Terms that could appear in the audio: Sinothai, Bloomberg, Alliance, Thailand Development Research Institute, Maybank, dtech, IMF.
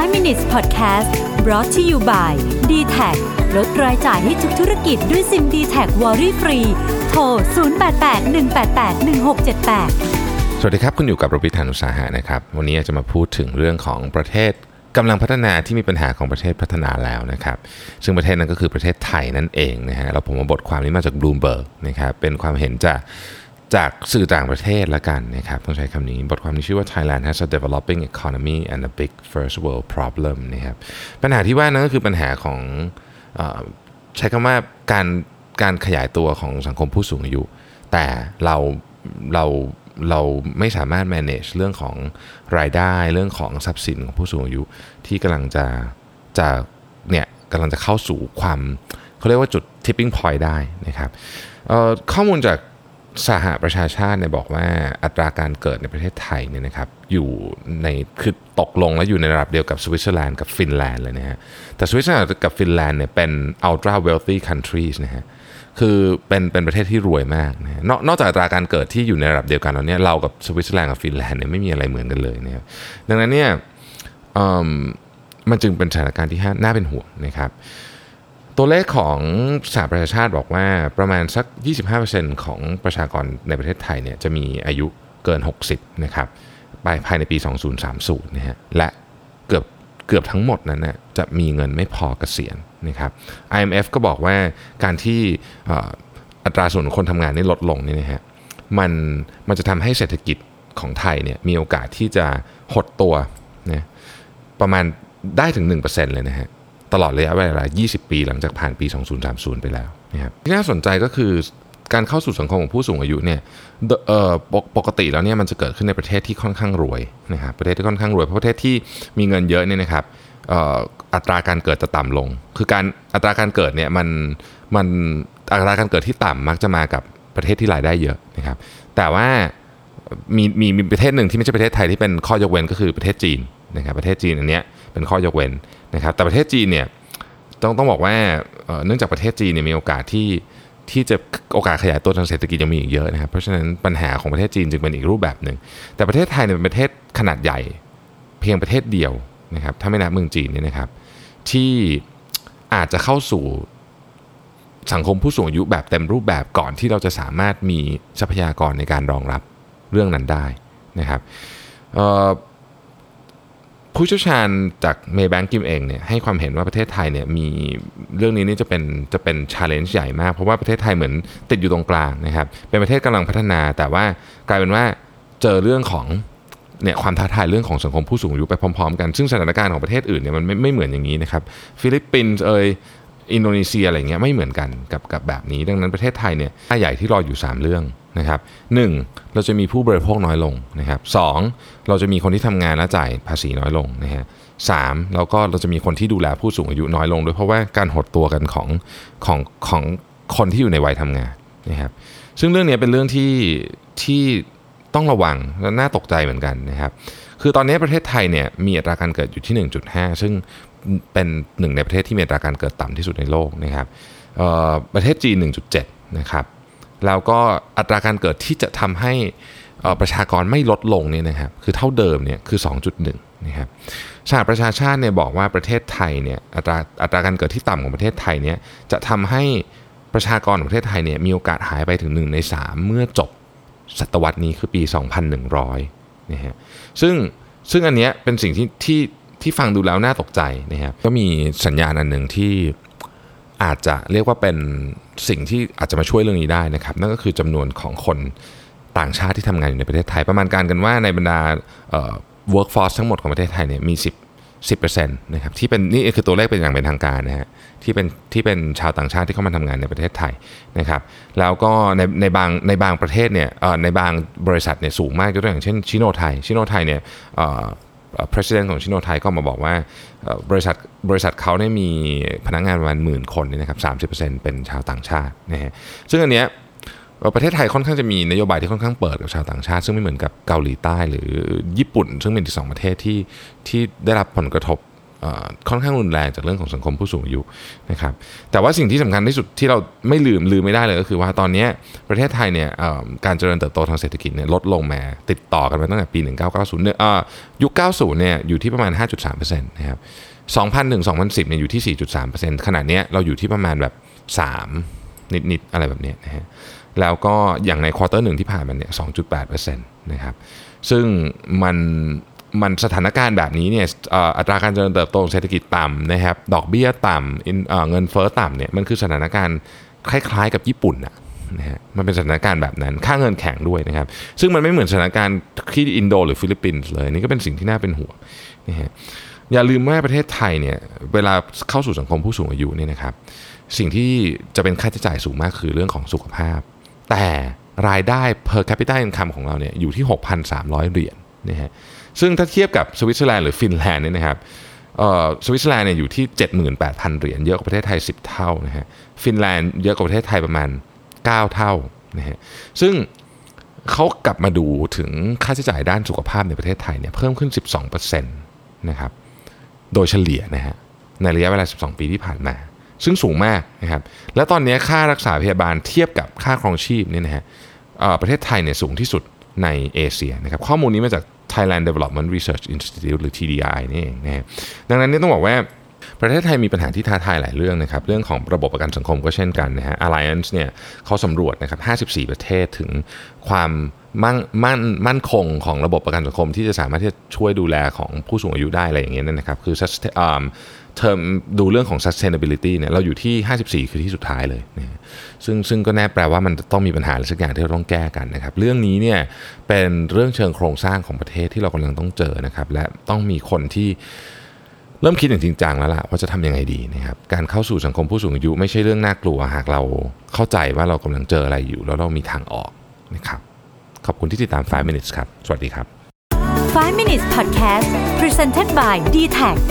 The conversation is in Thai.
5 minutes podcast brought to you by dtech ลดรายจ่ายให้ทุกธุรกิจด้วยซิม dtech worry free โทร 0881881678 สวัสดีครับคุณอยู่กับโรบิธานุสาหะนะครับวันนี้จะมาพูดถึงเรื่องของประเทศกำลังพัฒนาที่มีปัญหาของประเทศพัฒนาแล้วนะครับซึ่งประเทศนั้นก็คือประเทศไทยนั่นเองนะฮะเราผมมาบทความนี้มาจาก Bloomberg นะครับเป็นความเห็นจากสื่อต่างประเทศละกันนะครับต้องใช้คำนี้บทความนี้ชื่อว่า Thailand has a developing economy and a big first world problem นะครับปัญหาที่ว่านั้นก็คือปัญหาของใช้คำว่าการขยายตัวของสังคมผู้สูงอายุแต่เราไม่สามารถ manage เรื่องของรายได้เรื่องของทรัพย์สินของผู้สูงอายุที่กำลังจะเนี่ยกำลังจะเข้าสู่ความเขาเรียกว่าจุด tipping point ได้นะครับข้อมูลจากสหประชาชาติเนี่ยบอกว่าอัตราการเกิดในประเทศไทยเนี่ยนะครับอยู่ในคือตกลงแล้วอยู่ในระดับเดียวกับสวิตเซอร์แลนด์กับฟินแลนด์เลยนะฮะแต่สวิตเซอร์แลนด์กับฟินแลนด์เนี่ยเป็น ultra wealthy countries นะฮะคือเป็นประเทศที่รวยมากนะนอกจากอัตราการเกิดที่อยู่ในระดับเดียวกันแล้วเนี่ยเรากับสวิตเซอร์แลนด์กับฟินแลนด์เนี่ยไม่มีอะไรเหมือนกันเลยนะครับดังนั้นเนี่ยมันจึงเป็นสถานการณ์ที่น่าเป็นห่วงนะครับตัวเลขของสหประชาชาติบอกว่าประมาณสัก 25% ของประชากรในประเทศไทยเนี่ยจะมีอายุเกิน60นะครับภายในปี2030นะฮะและเกือบทั้งหมดนั้นน่ะจะมีเงินไม่พอเกษียณนะครับ IMF ก็บอกว่าการที่อัตราส่วนคนทำงานนี่ลดลงนี่นะฮะมันจะทำให้เศรษฐกิจของไทยเนี่ยมีโอกาสที่จะหดตัวนะประมาณได้ถึง 1% เลยนะฮะตลอดระยะเวลา20 ปีหลังจากผ่านปี 2030 ไปแล้วนะครับที่น่าสนใจก็คือการเข้าสู่สังคมของผู้สูงอายุเนี่ยปกติแล้วเนี่ยมันจะเกิดขึ้นในประเทศที่ค่อนข้างรวยนะครับประเทศที่ค่อนข้างรวยเพราะประเทศที่มีเงินเยอะเนี่ยนะครับอัตราการเกิดจะต่ำลงคือการอัตราการเกิดเนี่ยมันอัตราการเกิดที่ต่ำมักจะมากับประเทศที่รายได้เยอะนะครับแต่ว่ามีประเทศหนึ่งที่ไม่ใช่ประเทศไทยที่เป็นข้อยกเว้นก็คือประเทศจีนนะครับประเทศจีนอันเนี้ยเป็นข้อยกเว้นนะครับแต่ประเทศจีนเนี่ยต้องบอกว่าเนื่องจากประเทศจีนเนี่ยมีโอกาสที่จะโอกาสขยายตัวทางเศรษฐกิจยังมีอีกเยอะนะครับเพราะฉะนั้นปัญหาของประเทศจีนจึงเป็นอีกรูปแบบนึงแต่ประเทศไทยเนี่ยเป็นประเทศขนาดใหญ่เพียงประเทศเดียวนะครับถ้าไม่นับเมืองจีนเนี่ยนะครับที่อาจจะเข้าสู่สังคมผู้สูงอายุแบบเต็มรูปแบบก่อนที่เราจะสามารถมีทรัพยากรในการรองรับเรื่องนั้นได้นะครับผู้เชี่ยวชาญจาก Maybank เองเนี่ยให้ความเห็นว่าประเทศไทยเนี่ยมีเรื่องนี้นี่จะเป็น challenge ใหญ่มากเพราะว่าประเทศไทยเหมือนติดอยู่ตรงกลางนะครับเป็นประเทศกำลังพัฒนาแต่ว่ากลายเป็นว่าเจอเรื่องของเนี่ยความท้าทายเรื่องของสังคมผู้สูงอายุไปพร้อมๆกันซึ่งสถานการณ์ของประเทศอื่นเนี่ยมันไม่เหมือนอย่างนี้นะครับฟิลิปปินส์อินโดนีเซียอะไรเงี้ยไม่เหมือนกันกับแบบนี้ดังนั้นประเทศไทยเนี่ยปัญหาใหญ่ที่รออยู่3เรื่องนะครับ 1. เราจะมีผู้บริโภคน้อยลงนะครับ 2. เราจะมีคนที่ทำงานและจ่ายภาษีน้อยลงนะฮะ 3. แล้วก็เราจะมีคนที่ดูแลผู้สูงอายุน้อยลงด้วยเพราะว่าการหดตัวกันของคนที่อยู่ในวัยทำงานนะครับซึ่งเรื่องนี้เป็นเรื่องที่ต้องระวังและน่าตกใจเหมือนกันนะครับคือตอนนี้ประเทศไทยเนี่ยมีอัตราการเกิดอยู่ที่ 1.5 ซึ่งเป็นหนึ่งในประเทศที่มีอัตราการเกิดต่ำที่สุดในโลกนะครับประเทศจีน 1.7 นะครับแล้วก็อัตราการเกิดที่จะทำให้ประชากรไม่ลดลงเนี่ยนะครับคือเท่าเดิมเนี่ยคือ 2.1 นะครับสหประชาชาติเนี่ยบอกว่าประเทศไทยเนี่ยอัตราการเกิดที่ต่ำของประเทศไทยเนี่ยจะทำให้ประชากรของประเทศไทยเนี่ยมีโอกาสหายไปถึง1ใน3เมื่อจบศตวรรษนี้คือปี 2100 นะฮะซึ่งอันเนี้ยเป็นสิ่งที่ฟังดูแล้วน่าตกใจนะครับก็มีสัญญาณอันหนึ่งที่อาจจะเรียกว่าเป็นสิ่งที่อาจจะมาช่วยเรื่องนี้ได้นะครับนั่นก็คือจำนวนของคนต่างชาติที่ทำงานอยู่ในประเทศไทยประมาณการกันว่าในบรรดาworkforce ทั้งหมดของประเทศไทยเนี่ยมี 10% นะครับที่เป็นนี่คือตัวเลขเป็นอย่างเป็นทางการนะฮะที่เป็นชาวต่างชาติที่เข้ามาทำงานในประเทศไทยนะครับแล้วก็ในบางประเทศเนี่ยในบางบริษัทเนี่ยสูงมากยกตัวอย่างเช่นชิโนไทยเนี่ยPresident ของชิโนไทยก็มาบอกว่าบริษัทเขาได้มีพนักงานประมาณ 10,000 คนนี่นะครับ 30% เป็นชาวต่างชาตินะฮะซึ่งอันเนี้ยประเทศไทยค่อนข้างจะมีนโยบายที่ค่อนข้างเปิดกับชาวต่างชาติซึ่งไม่เหมือนกับเกาหลีใต้หรือญี่ปุ่นซึ่งเป็นที่2ประเทศที่ได้รับผลกระทบ ค่อนข้างรุนแรงจากเรื่องของสังคมผู้สูงอายุนะครับแต่ว่าสิ่งที่สำคัญที่สุดที่เราไม่ลืมไม่ได้เลยก็คือว่าตอนนี้ประเทศไทยเนี่ยการเจริญเติบโตทางเศรษฐกิจเนี่ยลดลงมาติดต่อกันมาตั้งแต่ปี1990ยุค90เนี่ยอยู่ที่ประมาณ 5.3% นะครับ2000ถึง2010เนี่ยอยู่ที่ 4.3% ขณะนี้เราอยู่ที่ประมาณแบบ3นิดๆอะไรแบบนี้นะฮะแล้วก็อย่างในควอเตอร์1ที่ผ่านมาเนี่ย 2.8% นะครับซึ่งมันสถานการณ์แบบนี้เนี่ยอัตราการเจริญเติบโตของเศรษฐกิจต่ำนะครับดอกเบี้ยต่ำเงินเฟ้อต่ำเนี่ยมันคือสถานการณ์คล้ายๆกับญี่ปุ่นนะฮะมันเป็นสถานการณ์แบบนั้นค่าเงินแข็งด้วยนะครับซึ่งมันไม่เหมือนสถานการณ์ที่อินโดหรือฟิลิปปินส์เลยนี่ก็เป็นสิ่งที่น่าเป็นห่วงนะฮะอย่าลืมว่าประเทศไทยเนี่ยเวลาเข้าสู่สังคมผู้สูงอายุเนี่ยนะครับสิ่งที่จะเป็นค่าใช้จ่ายสูงมากคือเรื่องของสุขภาพแต่รายได้ per capita income ของเราเนี่ยอยู่ที่ 6,300 เหรียญนะฮะซึ่งถ้าเทียบกับสวิตเซอร์แลนด์หรือฟินแลนด์เนี่ยนะครับสวิตเซอร์แลนด์เนี่ยอยู่ที่ 78,000 เหรียญเยอะกว่าประเทศไทย10เท่านะฮะฟินแลนด์เยอะกว่าประเทศไทยประมาณ9เท่านะฮะซึ่งเขากลับมาดูถึงค่าใช้จ่ายด้านสุขภาพในประเทศไทยเนี่ยเพิ่มขึ้น 12% นะครับโดยเฉลี่ยนะฮะในระยะเวลา12ปีที่ผ่านมาซึ่งสูงมากนะครับและตอนนี้ค่ารักษาพยาบาลเทียบกับค่าครองชีพเนี่ยนะฮะประเทศไทยเนี่ยสูงที่สุดในเอเชียนะครับข้อมูลนี้มาจาก Thailand Development Research Institute หรือ TDI นี่เองนะฮะดังนั้นนี่ต้องบอกว่าประเทศไทยมีปัญหาที่ท้าทายหลายเรื่องนะครับเรื่องของระบบประกันสังคมก็เช่นกันนะฮะ Alliance เนี่ยเขาสำรวจนะครับ54ประเทศถึงความมั่นคงของระบบประกันสังคมที่จะสามารถที่จะช่วยดูแลของผู้สูงอายุได้อะไรอย่างเงี้ยนะครับคือเทอมดูเรื่องของ sustainability เนี่ยเราอยู่ที่54คือที่สุดท้ายเลยนะซึ่งก็แน่แปลว่ามันต้องมีปัญหาอะไรสักอย่างที่เราต้องแก้กันนะครับเรื่องนี้เนี่ยเป็นเรื่องเชิงโครงสร้างของประเทศที่เรากำลังต้องเจอนะครับและต้องมีคนที่เริ่มคิดอย่างจริงจังแล้วล่ะว่าจะทำยังไงดีนะครับการเข้าสู่สังคมผู้สูงอายุไม่ใช่เรื่องน่ากลัวหากเราเข้าใจว่าเรากำลังเจออะไรอยู่แล้วเรามีทางออกนะครับขอบคุณที่ติดตาม5 minutes ครับสวัสดีครับ5 minutes podcast presented by dtech